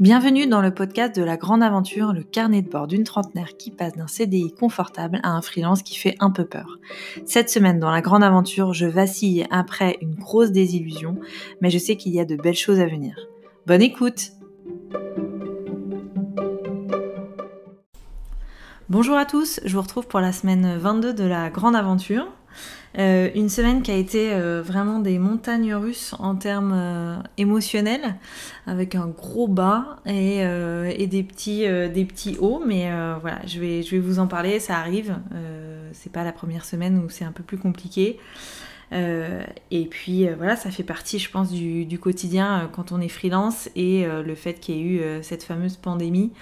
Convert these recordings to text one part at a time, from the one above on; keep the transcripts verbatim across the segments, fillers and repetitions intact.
Bienvenue dans le podcast de La Grande Aventure, le carnet de bord d'une trentenaire qui passe d'un C D I confortable à un freelance qui fait un peu peur. Cette semaine dans La Grande Aventure, je vacille après une grosse désillusion, mais je sais qu'il y a de belles choses à venir. Bonne écoute! Bonjour à tous, je vous retrouve pour la semaine vingt-deux de La Grande Aventure. Euh, une semaine qui a été euh, vraiment des montagnes russes en termes euh, émotionnels, avec un gros bas et, euh, et des, petits, euh, des petits hauts, mais euh, voilà, je vais, je vais vous en parler, ça arrive, euh, c'est pas la première semaine où c'est un peu plus compliqué, euh, et puis euh, voilà, ça fait partie je pense du, du quotidien euh, quand on est freelance, et euh, le fait qu'il y ait eu euh, cette fameuse pandémie,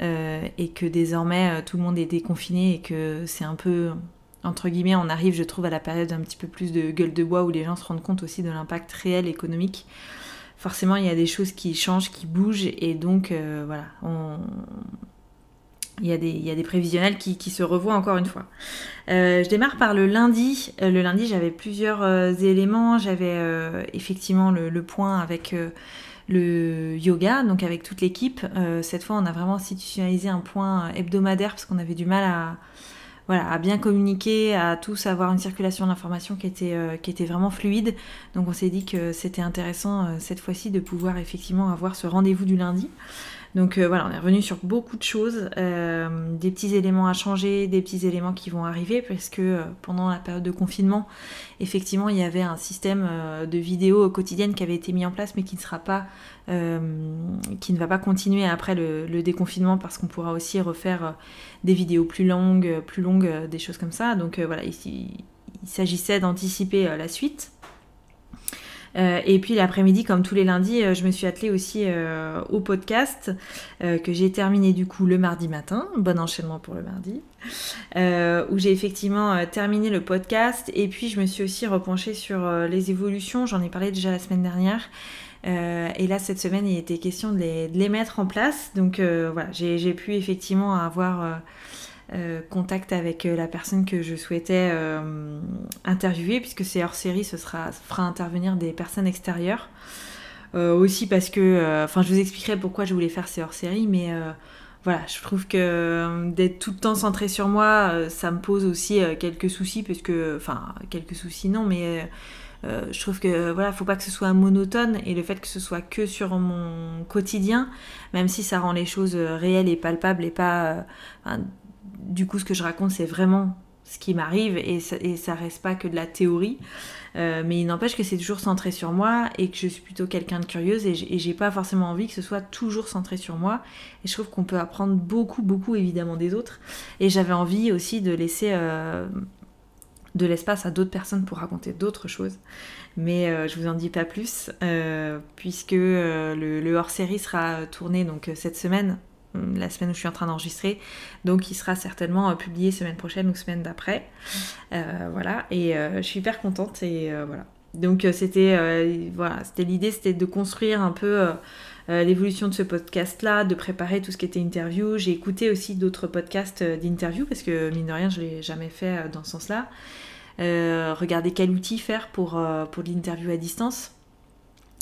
euh, et que désormais euh, tout le monde est déconfiné, et que c'est un peu... Entre guillemets, on arrive, je trouve, à la période un petit peu plus de gueule de bois où les gens se rendent compte aussi de l'impact réel économique. Forcément, il y a des choses qui changent, qui bougent, et donc euh, voilà, on... il, y a des, il y a des prévisionnels qui, qui se revoient encore une fois. Euh, je démarre par le lundi. Le lundi, j'avais plusieurs euh, éléments. J'avais euh, effectivement le, le point avec... Euh, le yoga, donc avec toute l'équipe. Euh, cette fois, on a vraiment institutionnalisé un point hebdomadaire parce qu'on avait du mal à... Voilà, à bien communiquer, à tous avoir une circulation d'informations qui était, euh, qui était vraiment fluide. Donc on s'est dit que c'était intéressant euh, cette fois-ci de pouvoir effectivement avoir ce rendez-vous du lundi. Donc euh, voilà, on est revenu sur beaucoup de choses, euh, des petits éléments à changer, des petits éléments qui vont arriver parce que euh, pendant la période de confinement, effectivement, il y avait un système euh, de vidéo quotidienne qui avait été mis en place mais qui ne sera pas, euh, qui ne va pas continuer après le, le déconfinement parce qu'on pourra aussi refaire euh, des vidéos plus longues, plus longues, euh, des choses comme ça. Donc euh, voilà, ici, il s'agissait d'anticiper euh, la suite. Euh, et puis l'après-midi, comme tous les lundis, euh, je me suis attelée aussi euh, au podcast euh, que j'ai terminé du coup le mardi matin. Bon enchaînement pour le mardi. Euh, où j'ai effectivement euh, terminé le podcast. Et puis je me suis aussi repenchée sur euh, les évolutions. J'en ai parlé déjà la semaine dernière. Euh, et là, cette semaine, il était question de les, de les mettre en place. Donc euh, voilà, j'ai, j'ai pu effectivement avoir... Euh, Euh, contact avec euh, la personne que je souhaitais euh, interviewer, puisque c'est hors série, ce sera, ça fera intervenir des personnes extérieures. Euh, aussi parce que, enfin euh, je vous expliquerai pourquoi je voulais faire ces hors série, mais euh, voilà, je trouve que euh, d'être tout le temps centrée sur moi, euh, ça me pose aussi euh, quelques soucis, parce que, enfin quelques soucis non, mais... Euh, Euh, je trouve que voilà, faut pas que ce soit monotone, et le fait que ce soit que sur mon quotidien, même si ça rend les choses réelles et palpables et pas... Euh, enfin, du coup, ce que je raconte, c'est vraiment ce qui m'arrive, et ça, et ça reste pas que de la théorie, euh, mais il n'empêche que c'est toujours centré sur moi et que je suis plutôt quelqu'un de curieuse, et j'ai, et j'ai pas forcément envie que ce soit toujours centré sur moi, et je trouve qu'on peut apprendre beaucoup, beaucoup évidemment des autres, et j'avais envie aussi de laisser... Euh, de l'espace à d'autres personnes pour raconter d'autres choses, mais euh, je vous en dis pas plus euh, puisque euh, le, le hors-série sera tourné donc cette semaine, la semaine où je suis en train d'enregistrer, donc il sera certainement euh, publié semaine prochaine ou semaine d'après, euh, voilà, et euh, je suis hyper contente, et euh, voilà, donc euh, c'était euh, voilà, c'était l'idée, c'était de construire un peu euh, Euh, l'évolution de ce podcast-là, de préparer tout ce qui était interview. J'ai écouté aussi d'autres podcasts euh, d'interview, parce que mine de rien, je ne l'ai jamais fait euh, dans ce sens-là. Euh, regarder quel outil faire pour, euh, pour de l'interview à distance.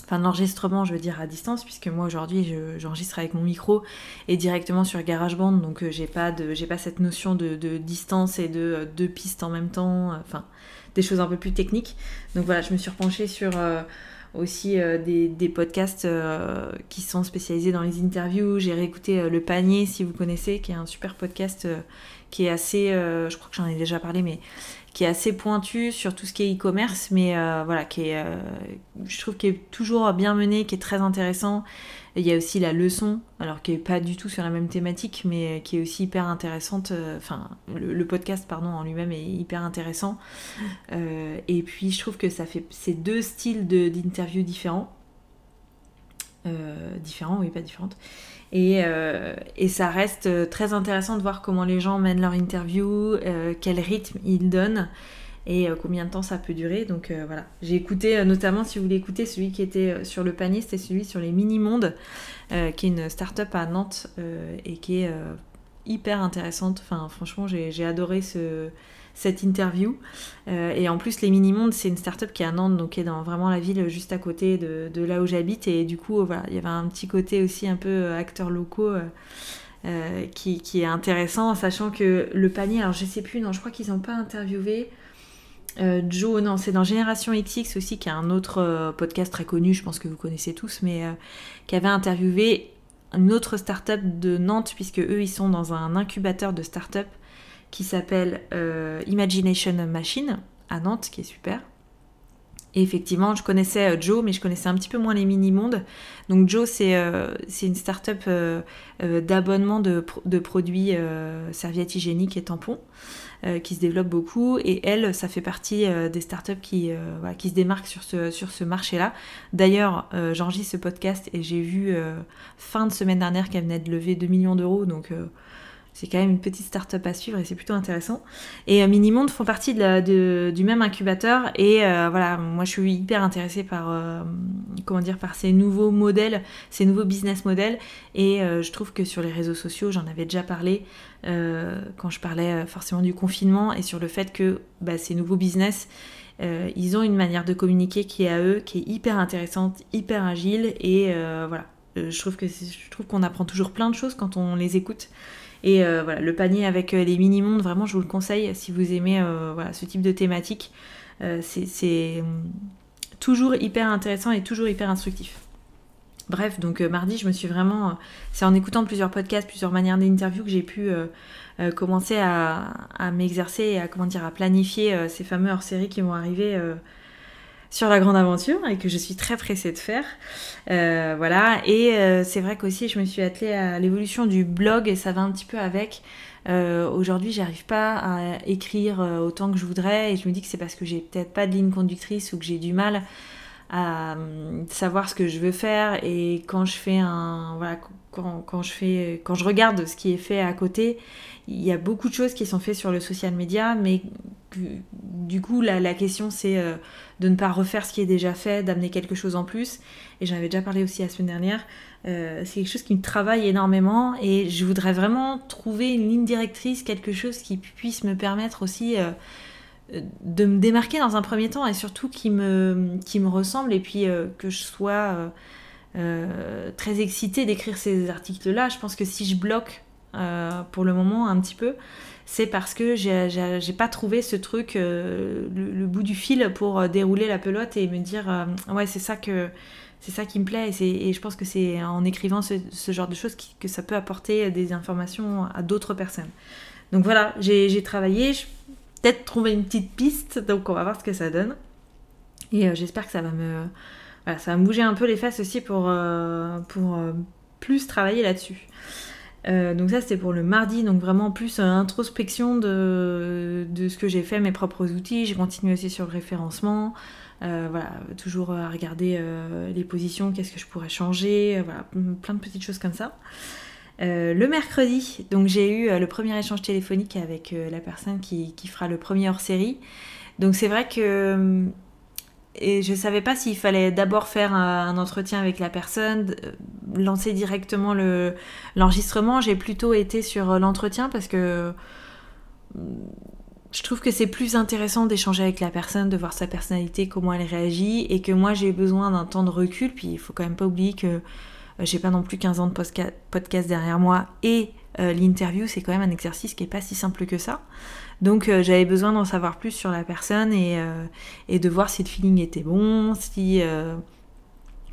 Enfin, de l'enregistrement, je veux dire, à distance, puisque moi, aujourd'hui, je, j'enregistre avec mon micro et directement sur GarageBand, donc euh, j'ai pas de, j'ai pas cette notion de, de distance et de euh, deux pistes en même temps, enfin, euh, des choses un peu plus techniques. Donc voilà, je me suis repenchée sur... Euh, aussi euh, des, des podcasts euh, qui sont spécialisés dans les interviews. J'ai réécouté euh, Le Panier, si vous connaissez, qui est un super podcast euh, qui est assez, euh, je crois que j'en ai déjà parlé, mais qui est assez pointu sur tout ce qui est e-commerce, mais euh, voilà, qui est, euh, je trouve qu'il est toujours bien mené, qui est très intéressant. Et il y a aussi La Leçon, alors qui n'est pas du tout sur la même thématique, mais qui est aussi hyper intéressante. Enfin, le, le podcast, pardon, en lui-même est hyper intéressant. Euh, et puis, je trouve que ça fait ces deux styles de, d'interviews différents. Euh, différents, oui, pas différentes. Et, euh, et ça reste très intéressant de voir comment les gens mènent leur interview, euh, quel rythme ils donnent et euh, combien de temps ça peut durer. Donc euh, voilà, j'ai écouté euh, notamment, si vous voulez écouter, celui qui était sur Le Panier, c'était celui sur les Minimondes, euh, qui est une start-up à Nantes euh, et qui est euh, hyper intéressante. Enfin, franchement, j'ai, j'ai adoré ce, cette interview. Euh, et en plus, les Minimondes, c'est une start-up qui est à Nantes, donc qui est dans vraiment la ville juste à côté de, de là où j'habite. Et du coup, voilà, il y avait un petit côté aussi un peu acteurs locaux euh, euh, qui, qui est intéressant, sachant que Le Panier, alors je sais plus, non, je crois qu'ils n'ont pas interviewé. Euh, Joe, non, c'est dans Génération X X aussi, qui est un autre euh, podcast très connu, je pense que vous connaissez tous, mais euh, qui avait interviewé une autre start-up de Nantes, puisque eux, ils sont dans un incubateur de start-up qui s'appelle euh, Imagination Machine à Nantes, qui est super. Et effectivement, je connaissais Joe, mais je connaissais un petit peu moins les Minimondes. Donc Joe, c'est, euh, c'est une start-up euh, euh, d'abonnement de, de produits euh, serviettes hygiéniques et tampons euh, qui se développe beaucoup. Et elle, ça fait partie euh, des start-up qui, euh, voilà, qui se démarquent sur ce, sur ce marché-là. D'ailleurs, euh, j'enregistre ce podcast et j'ai vu euh, fin de semaine dernière qu'elle venait de lever deux millions d'euros. Donc... Euh, c'est quand même une petite start-up à suivre et c'est plutôt intéressant. Et euh, Minimondes font partie de la, de, du même incubateur. Et euh, voilà, moi je suis hyper intéressée par, euh, comment dire, par ces nouveaux modèles, ces nouveaux business models. Et euh, je trouve que sur les réseaux sociaux, j'en avais déjà parlé euh, quand je parlais forcément du confinement et sur le fait que bah, ces nouveaux business, euh, ils ont une manière de communiquer qui est à eux, qui est hyper intéressante, hyper agile. Et euh, voilà, je trouve que je trouve qu'on apprend toujours plein de choses quand on les écoute. Et euh, voilà, Le Panier avec les Minimondes, vraiment je vous le conseille si vous aimez euh, voilà, ce type de thématique. Euh, c'est, c'est toujours hyper intéressant et toujours hyper instructif. Bref, donc euh, mardi, je me suis vraiment... Euh, c'est en écoutant plusieurs podcasts, plusieurs manières d'interview que j'ai pu euh, euh, commencer à, à m'exercer et à, comment dire, à planifier euh, ces fameux hors-séries qui vont arriver... Euh, sur La Grande Aventure et que je suis très pressée de faire. Euh, voilà, et euh, c'est vrai qu'aussi je me suis attelée à l'évolution du blog et ça va un petit peu avec. Euh, aujourd'hui, j'arrive pas à écrire autant que je voudrais et je me dis que c'est parce que j'ai peut-être pas de ligne conductrice ou que j'ai du mal à savoir ce que je veux faire et quand je fais un... voilà, Quand, quand, je fais, quand je regarde ce qui est fait à côté, il y a beaucoup de choses qui sont faites sur le social media, mais du coup, la, la question, c'est euh, de ne pas refaire ce qui est déjà fait, d'amener quelque chose en plus. Et j'en avais déjà parlé aussi la semaine dernière. Euh, c'est quelque chose qui me travaille énormément et je voudrais vraiment trouver une ligne directrice, quelque chose qui puisse me permettre aussi... Euh, de me démarquer dans un premier temps et surtout qui me, qui me ressemble et puis euh, que je sois... Euh, Euh, très excitée d'écrire ces articles-là. Je pense que si je bloque euh, pour le moment un petit peu, c'est parce que j'ai, j'ai, j'ai pas trouvé ce truc, euh, le, le bout du fil pour dérouler la pelote et me dire euh, ouais c'est ça que c'est ça qui me plaît et, c'est, et je pense que c'est en écrivant ce, ce genre de choses qui, que ça peut apporter des informations à d'autres personnes. Donc voilà, j'ai, j'ai travaillé, j'ai peut-être trouvé une petite piste, donc on va voir ce que ça donne et euh, j'espère que ça va me Voilà, ça va me bouger un peu les fesses aussi pour, euh, pour euh, plus travailler là-dessus. Euh, donc ça, c'était pour le mardi. Donc vraiment plus euh, introspection de, de ce que j'ai fait, mes propres outils. J'ai continué aussi sur le référencement. Euh, voilà, toujours à regarder euh, les positions, qu'est-ce que je pourrais changer. Euh, voilà, plein de petites choses comme ça. Euh, le mercredi, donc j'ai eu euh, le premier échange téléphonique avec euh, la personne qui, qui fera le premier hors-série. Donc c'est vrai que... Euh, Et je ne savais pas s'il fallait d'abord faire un entretien avec la personne, lancer directement le, l'enregistrement. J'ai plutôt été sur l'entretien parce que je trouve que c'est plus intéressant d'échanger avec la personne, de voir sa personnalité, comment elle réagit. Et que moi, j'ai besoin d'un temps de recul. Puis, il ne faut quand même pas oublier que j'ai pas non plus quinze ans de podcast derrière moi. Et euh, l'interview, c'est quand même un exercice qui n'est pas si simple que ça. Donc euh, j'avais besoin d'en savoir plus sur la personne et, euh, et de voir si le feeling était bon, si euh,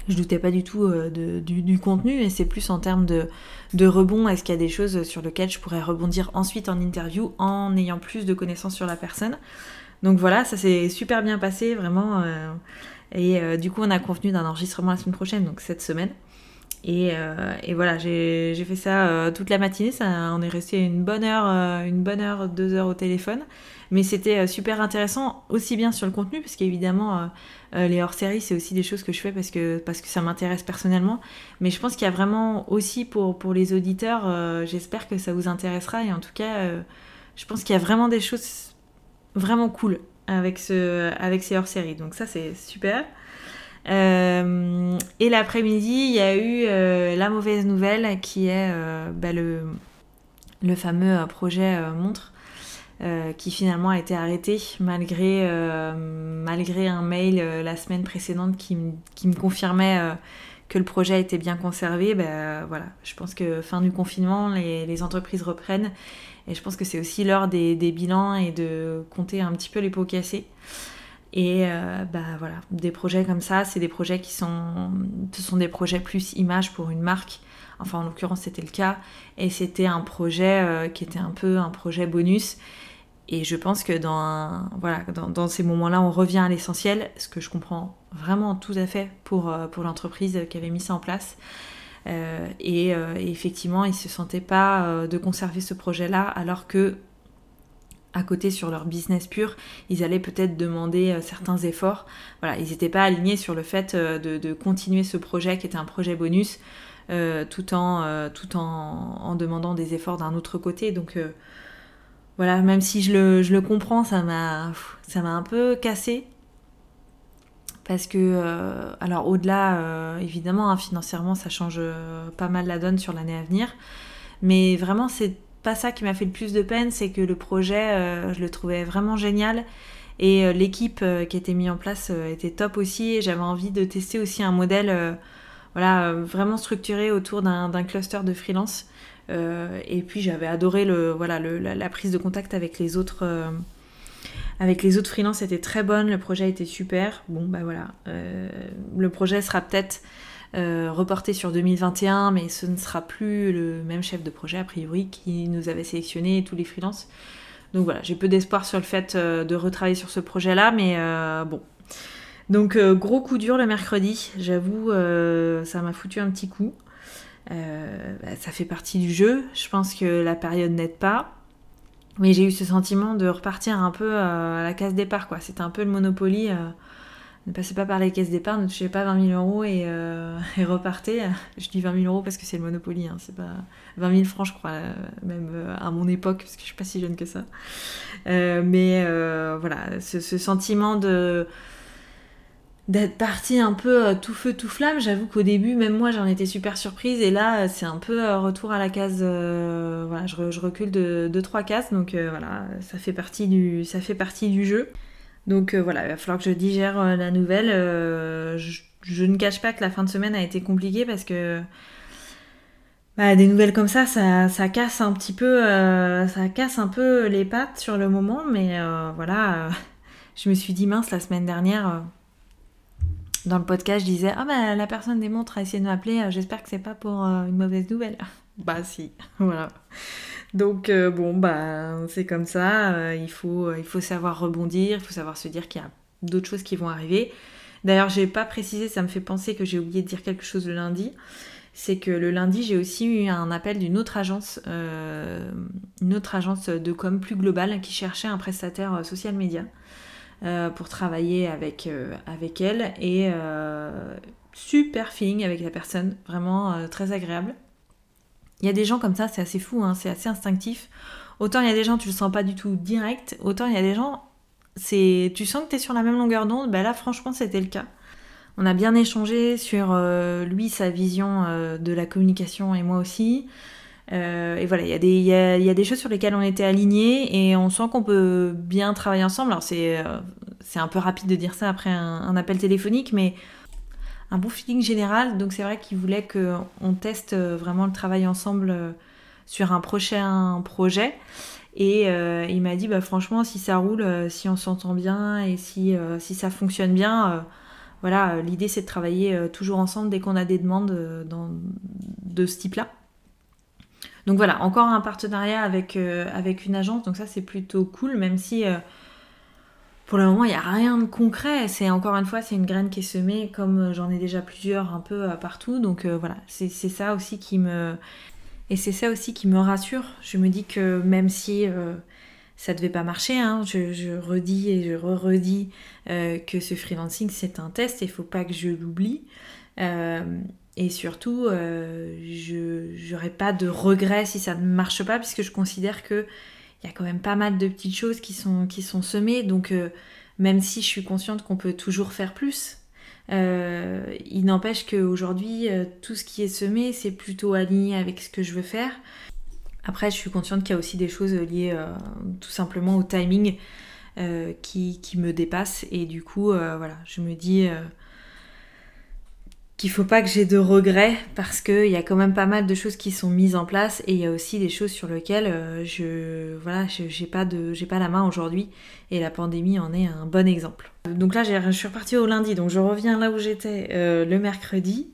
je doutais pas du tout euh, de, du, du contenu, et c'est plus en termes de, de rebond, est-ce qu'il y a des choses sur lesquelles je pourrais rebondir ensuite en interview en ayant plus de connaissances sur la personne. Donc voilà, ça s'est super bien passé vraiment, euh, et euh, du coup on a convenu d'un enregistrement la semaine prochaine, donc cette semaine. Et, euh, et voilà, j'ai, j'ai fait ça euh, toute la matinée, ça, on est resté une bonne heure, euh, une bonne heure, deux heures au téléphone. Mais c'était euh, super intéressant, aussi bien sur le contenu, parce qu'évidemment, euh, euh, les hors-séries, c'est aussi des choses que je fais parce que, parce que ça m'intéresse personnellement. Mais je pense qu'il y a vraiment aussi pour, pour les auditeurs, euh, j'espère que ça vous intéressera. Et en tout cas, euh, je pense qu'il y a vraiment des choses vraiment cool avec, ce, avec ces hors-séries. Donc ça, c'est super. Euh, et l'après-midi, il y a eu euh, la mauvaise nouvelle qui est euh, bah, le, le fameux projet euh, montre euh, qui finalement a été arrêté malgré, euh, malgré un mail euh, la semaine précédente qui, m- qui me confirmait euh, que le projet était bien conservé. Ben, voilà. Je pense que fin du confinement, les, les entreprises reprennent et je pense que c'est aussi l'heure des, des bilans et de compter un petit peu les pots cassés. Et euh, bah voilà, des projets comme ça, c'est des projets qui sont, ce sont des projets plus images pour une marque. Enfin, en l'occurrence, c'était le cas. Et c'était un projet euh, qui était un peu un projet bonus. Et je pense que dans, un, voilà, dans, dans ces moments-là, on revient à l'essentiel, ce que je comprends vraiment tout à fait pour, pour l'entreprise qui avait mis ça en place. Euh, et, euh, et effectivement, ils ne se sentaient pas euh, de conserver ce projet-là, alors que à côté sur leur business pur, ils allaient peut-être demander euh, certains efforts. Voilà, ils n'étaient pas alignés sur le fait euh, de, de continuer ce projet qui était un projet bonus, euh, tout, en, euh, tout en, en demandant des efforts d'un autre côté. Donc euh, voilà, même si je le, je le comprends, ça m'a, ça m'a un peu cassée. Parce que, euh, alors au-delà, euh, évidemment, hein, financièrement, ça change euh, pas mal la donne sur l'année à venir. Mais vraiment, c'est pas ça qui m'a fait le plus de peine, c'est que le projet, euh, je le trouvais vraiment génial et euh, l'équipe euh, qui était mise en place euh, était top aussi. Et j'avais envie de tester aussi un modèle euh, voilà, euh, vraiment structuré autour d'un, d'un cluster de freelance. Euh, et puis j'avais adoré le, voilà, le, la, la prise de contact avec les autres... Euh, Avec les autres freelances, c'était très bonne, le projet était super. Bon, bah voilà, euh, le projet sera peut-être euh, reporté sur deux mille vingt et un, mais ce ne sera plus le même chef de projet, a priori, qui nous avait sélectionné tous les freelances. Donc voilà, j'ai peu d'espoir sur le fait euh, de retravailler sur ce projet-là, mais euh, bon. Donc, euh, gros coup dur le mercredi, j'avoue, euh, ça m'a foutu un petit coup. Euh, bah, ça fait partie du jeu, je pense que la période n'aide pas. Mais j'ai eu ce sentiment de repartir un peu euh, à la case départ, quoi. C'était un peu le Monopoly. Euh, ne passez pas par les caisses départ, ne touchez pas vingt mille euros et, euh, et repartez. Je dis vingt mille euros parce que c'est le Monopoly, hein, c'est pas vingt mille francs, je crois, euh, même euh, à mon époque, parce que je suis pas si jeune que ça. Euh, mais euh, voilà, ce, ce sentiment de... d'être parti un peu euh, tout feu tout flamme, j'avoue qu'au début même moi j'en étais super surprise et là c'est un peu euh, retour à la case, euh, voilà, je, je recule de deux trois cases, donc euh, voilà, ça fait partie du, ça fait partie du jeu. Donc euh, voilà, il va falloir que je digère euh, la nouvelle. Euh, je, je ne cache pas que la fin de semaine a été compliquée parce que bah, des nouvelles comme ça, ça, ça casse un petit peu, euh, ça casse un peu les pattes sur le moment, mais euh, voilà, euh, je me suis dit mince la semaine dernière. Euh, Dans le podcast, je disais « Ah bah la personne des montres a essayé de m'appeler, j'espère que c'est pas pour euh, une mauvaise nouvelle. » Bah si, voilà. Donc euh, bon, bah c'est comme ça, euh, il faut, euh, il faut savoir rebondir, il faut savoir se dire qu'il y a d'autres choses qui vont arriver. D'ailleurs, j'ai pas précisé, ça me fait penser que j'ai oublié de dire quelque chose le lundi. C'est que le lundi, j'ai aussi eu un appel d'une autre agence, euh, une autre agence de com plus globale qui cherchait un prestataire social média. Euh, pour travailler avec, euh, avec elle et euh, super feeling avec la personne, vraiment euh, très agréable. Il y a des gens comme ça, c'est assez fou, hein, c'est assez instinctif. Autant il y a des gens, tu le sens pas du tout direct, autant il y a des gens, c'est, tu sens que t'es sur la même longueur d'onde, ben là franchement c'était le cas. On a bien échangé sur euh, lui, sa vision euh, de la communication et moi aussi. Euh, et voilà, il y, y, a, y a des choses sur lesquelles on était alignés et on sent qu'on peut bien travailler ensemble. Alors c'est, euh, c'est un peu rapide de dire ça après un, un appel téléphonique, mais un bon feeling général. Donc c'est vrai qu'ils voulaient qu'on teste vraiment le travail ensemble sur un prochain projet. Et euh, il m'a dit bah, franchement si ça roule, si on s'entend bien et si, euh, si ça fonctionne bien... Euh, voilà, l'idée c'est de travailler toujours ensemble dès qu'on a des demandes dans, de ce type-là. Donc voilà, encore un partenariat avec, euh, avec une agence, donc ça c'est plutôt cool, même si euh, pour le moment il n'y a rien de concret. C'est encore une fois, c'est une graine qui est semée, comme j'en ai déjà plusieurs un peu euh, partout. Donc euh, voilà, c'est, c'est ça aussi qui me... Et c'est ça aussi qui me rassure. Je me dis que même si euh, ça ne devait pas marcher, hein, je, je redis et je re-redis euh, que ce freelancing c'est un test et il ne faut pas que je l'oublie. Euh, Et surtout, euh, je n'aurai pas de regrets si ça ne marche pas, puisque je considère qu'il y a quand même pas mal de petites choses qui sont, qui sont semées. Donc, euh, même si je suis consciente qu'on peut toujours faire plus, euh, il n'empêche qu'aujourd'hui, euh, tout ce qui est semé, c'est plutôt aligné avec ce que je veux faire. Après, je suis consciente qu'il y a aussi des choses liées euh, tout simplement au timing euh, qui, qui me dépassent. Et du coup, euh, voilà, je me dis euh, qu'il ne faut pas que j'ai de regrets parce qu'il y a quand même pas mal de choses qui sont mises en place et il y a aussi des choses sur lesquelles euh, je voilà, je, j'ai pas de, j'ai pas la main aujourd'hui. Et la pandémie en est un bon exemple. Donc là, j'ai, je suis repartie au lundi, donc je reviens là où j'étais euh, le mercredi.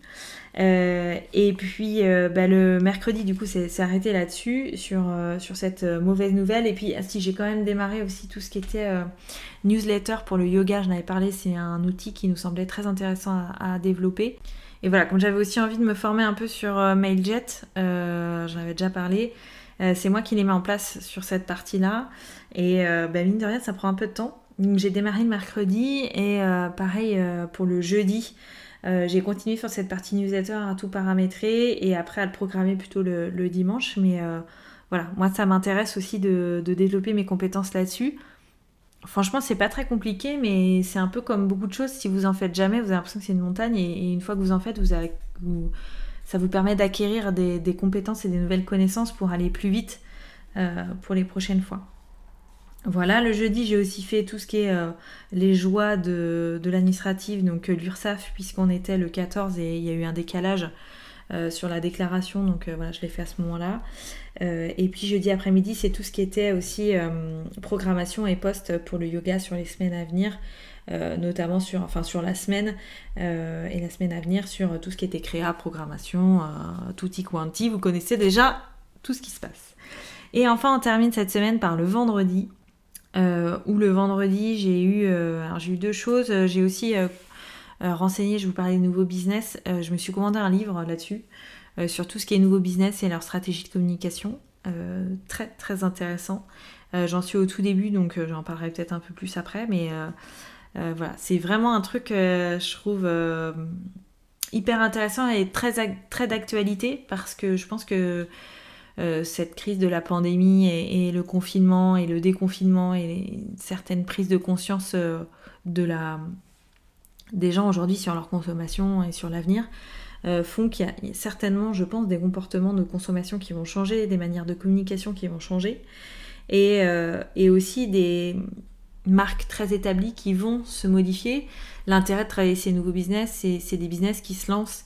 Euh, et puis euh, bah, le mercredi du coup c'est, c'est arrêté là-dessus sur, euh, sur cette euh, mauvaise nouvelle. Et puis ah, si j'ai quand même démarré aussi tout ce qui était euh, newsletter pour le yoga, j'en avais parlé, c'est un outil qui nous semblait très intéressant à, à développer. Et voilà, comme j'avais aussi envie de me former un peu sur euh, Mailjet, euh, j'en avais déjà parlé, euh, c'est moi qui les mets en place sur cette partie-là. Et euh, bah, mine de rien ça prend un peu de temps. Donc j'ai démarré le mercredi et euh, pareil euh, pour le jeudi. Euh, j'ai continué sur cette partie newsletter à tout paramétrer et après à le programmer plutôt le, le dimanche. Mais euh, voilà, moi ça m'intéresse aussi de, de développer mes compétences là-dessus. Franchement, c'est pas très compliqué, mais c'est un peu comme beaucoup de choses. Si vous en faites jamais, vous avez l'impression que c'est une montagne. Et, et une fois que vous en faites, vous avez, vous, ça vous permet d'acquérir des, des compétences et des nouvelles connaissances pour aller plus vite euh, pour les prochaines fois. Voilà, le jeudi, j'ai aussi fait tout ce qui est euh, les joies de, de l'administratif, donc euh, l'URSSAF, puisqu'on était le quatorze et il y a eu un décalage euh, sur la déclaration, donc euh, voilà, je l'ai fait à ce moment-là. Euh, et puis jeudi après-midi, c'est tout ce qui était aussi euh, programmation et post pour le yoga sur les semaines à venir, euh, notamment sur, enfin, sur la semaine euh, et la semaine à venir, sur tout ce qui était créa, programmation, euh, tutti quanti, vous connaissez déjà tout ce qui se passe. Et enfin, on termine cette semaine par le vendredi. Euh, où le vendredi j'ai eu, euh, alors j'ai eu deux choses, j'ai aussi euh, euh, renseigné, je vous parlais des nouveaux business, euh, je me suis commandé un livre là-dessus, euh, sur tout ce qui est nouveaux business et leur stratégie de communication, euh, très très intéressant, euh, j'en suis au tout début donc euh, j'en parlerai peut-être un peu plus après, mais euh, euh, voilà, c'est vraiment un truc euh, je trouve euh, hyper intéressant et très, ag- très d'actualité parce que je pense que cette crise de la pandémie et, et le confinement et le déconfinement et les, certaines prises de conscience de la, des gens aujourd'hui sur leur consommation et sur l'avenir euh, font qu'il y a certainement, je pense, des comportements de consommation qui vont changer, des manières de communication qui vont changer et, euh, et aussi des marques très établies qui vont se modifier. L'intérêt de travailler ces nouveaux business, c'est, c'est des business qui se lancent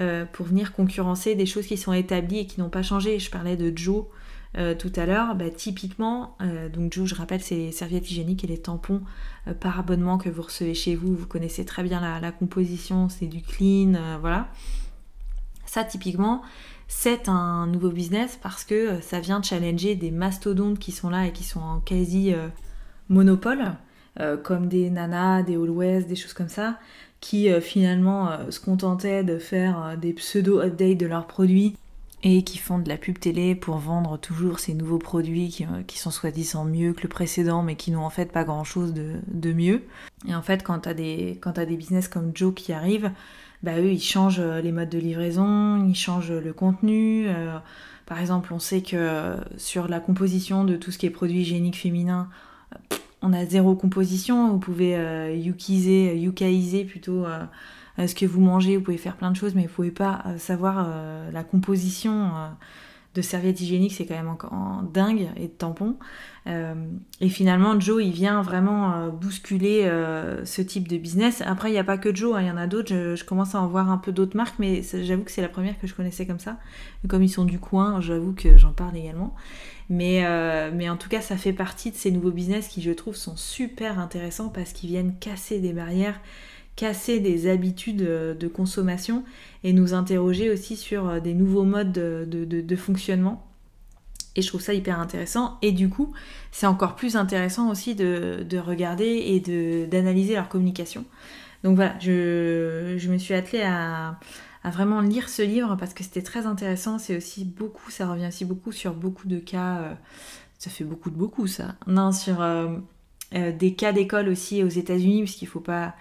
Euh, pour venir concurrencer des choses qui sont établies et qui n'ont pas changé. Je parlais de Joe euh, tout à l'heure, bah, typiquement, euh, donc Joe, je rappelle, c'est les serviettes hygiéniques et les tampons euh, par abonnement que vous recevez chez vous, vous connaissez très bien la, la composition, c'est du clean, euh, voilà. Ça typiquement, c'est un nouveau business parce que euh, ça vient challenger des mastodontes qui sont là et qui sont en quasi euh, monopole, euh, comme des Nana, des Always, des choses comme ça, qui euh, finalement euh, se contentaient de faire euh, des pseudo-updates de leurs produits et qui font de la pub télé pour vendre toujours ces nouveaux produits qui, euh, qui sont soi-disant mieux que le précédent mais qui n'ont en fait pas grand-chose de, de mieux. Et en fait, quand t'as des, quand t'as des business comme Joe qui arrivent, bah eux, ils changent les modes de livraison, ils changent le contenu. Euh, par exemple, on sait que sur la composition de tout ce qui est produit hygiénique féminin, euh, on a zéro composition, vous pouvez euh, yukiser, yukaiser plutôt euh, ce que vous mangez, vous pouvez faire plein de choses, mais vous ne pouvez pas euh, savoir euh, la composition euh, de serviettes hygiéniques, c'est quand même encore en dingue, et de tampons. Euh, et finalement, Joe, il vient vraiment euh, bousculer euh, ce type de business. Après, il n'y a pas que Joe, hein, il y en a d'autres, je, je commence à en voir un peu d'autres marques, mais j'avoue que c'est la première que je connaissais comme ça. Comme ils sont du coin, j'avoue que j'en parle également. Mais, euh, mais en tout cas, ça fait partie de ces nouveaux business qui, je trouve, sont super intéressants parce qu'ils viennent casser des barrières, casser des habitudes de consommation et nous interroger aussi sur des nouveaux modes de, de, de, de fonctionnement. Et je trouve ça hyper intéressant. Et du coup, c'est encore plus intéressant aussi de, de regarder et de, d'analyser leur communication. Donc voilà, je, je me suis attelée à... à vraiment lire ce livre parce que c'était très intéressant, c'est aussi beaucoup, ça revient aussi beaucoup sur beaucoup de cas, euh, ça fait beaucoup de beaucoup ça, non, sur euh, euh, des cas d'école aussi aux États-Unis parce qu'il faut pas,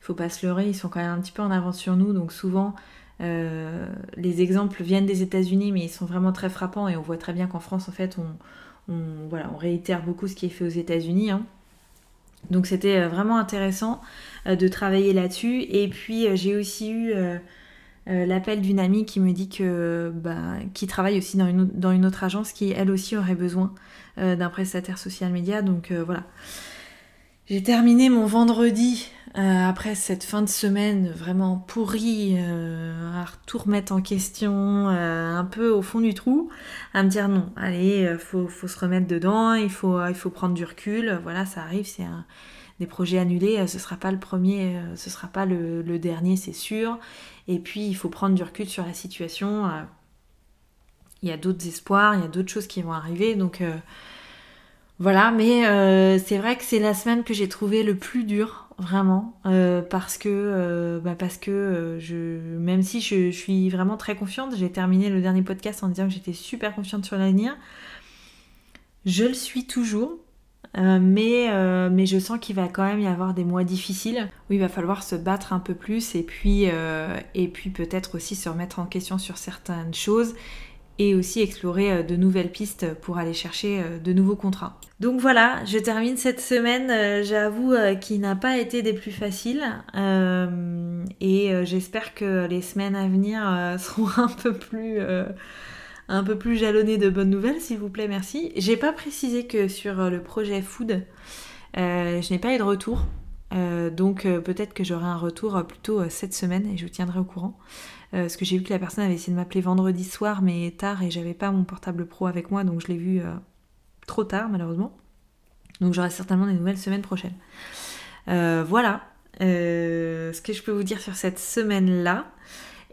faut pas se leurrer, ils sont quand même un petit peu en avance sur nous, donc souvent euh, les exemples viennent des États-Unis mais ils sont vraiment très frappants et on voit très bien qu'en France en fait on, on, voilà, on réitère beaucoup ce qui est fait aux États-Unis, hein. Donc c'était vraiment intéressant euh, de travailler là-dessus et puis euh, j'ai aussi eu euh, euh, l'appel d'une amie qui me dit que bah, qui travaille aussi dans une, dans une autre agence qui elle aussi aurait besoin euh, d'un prestataire social média. Donc euh, voilà. J'ai terminé mon vendredi euh, après cette fin de semaine vraiment pourrie, euh, à tout remettre en question, euh, un peu au fond du trou, à me dire non, allez, euh, faut, faut se remettre dedans, il faut, il faut prendre du recul, voilà, ça arrive, c'est un, des projets annulés, ce sera pas le premier, euh, ce sera pas le, le dernier, c'est sûr, et puis il faut prendre du recul sur la situation, euh, il y a d'autres espoirs, il y a d'autres choses qui vont arriver, donc... Euh, Voilà, mais euh, c'est vrai que c'est la semaine que j'ai trouvé le plus dur, vraiment, euh, parce que, euh, bah parce que euh, je, même si je, je suis vraiment très confiante, j'ai terminé le dernier podcast en disant que j'étais super confiante sur l'avenir, je le suis toujours, euh, mais, euh, mais je sens qu'il va quand même y avoir des mois difficiles, où il va falloir se battre un peu plus, et puis, euh, et puis peut-être aussi se remettre en question sur certaines choses, et aussi explorer de nouvelles pistes pour aller chercher de nouveaux contrats. Donc voilà, je termine cette semaine, j'avoue, qui n'a pas été des plus faciles, euh, et j'espère que les semaines à venir seront un peu plus, euh, un peu plus jalonnées de bonnes nouvelles, s'il vous plaît, merci. J'ai pas précisé que sur le projet Food, euh, je n'ai pas eu de retour, euh, donc peut-être que j'aurai un retour plutôt cette semaine et je vous tiendrai au courant. Euh, parce que j'ai vu que la personne avait essayé de m'appeler vendredi soir mais tard et j'avais pas mon portable pro avec moi donc je l'ai vu euh, trop tard malheureusement, donc j'aurai certainement des nouvelles semaines prochaines. Euh, voilà euh, ce que je peux vous dire sur cette semaine là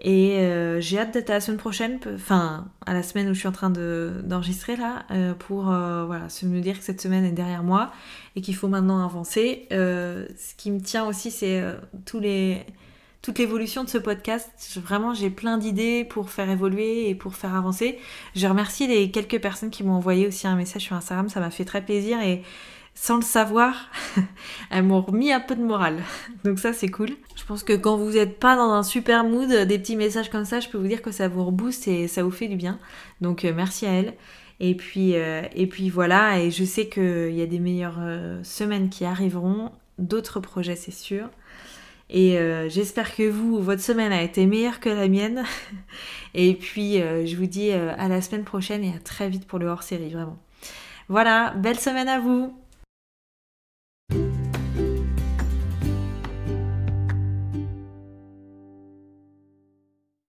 et euh, j'ai hâte d'être à la semaine prochaine, enfin à la semaine où je suis en train de, d'enregistrer là euh, pour euh, voilà, se me dire que cette semaine est derrière moi et qu'il faut maintenant avancer. Euh, ce qui me tient aussi c'est euh, tous les... toute l'évolution de ce podcast, vraiment j'ai plein d'idées pour faire évoluer et pour faire avancer. Je remercie les quelques personnes qui m'ont envoyé aussi un message sur Instagram, ça m'a fait très plaisir et sans le savoir, elles m'ont remis un peu de morale. Donc ça c'est cool. Je pense que quand vous n'êtes pas dans un super mood, des petits messages comme ça, je peux vous dire que ça vous rebooste et ça vous fait du bien. Donc merci à elles. Et puis, euh, et puis voilà, et je sais qu'il y a des meilleures euh, semaines qui arriveront, d'autres projets c'est sûr. Et euh, j'espère que vous, votre semaine a été meilleure que la mienne. Et puis, euh, je vous dis euh, à la semaine prochaine et à très vite pour le hors-série, vraiment. Voilà, belle semaine à vous!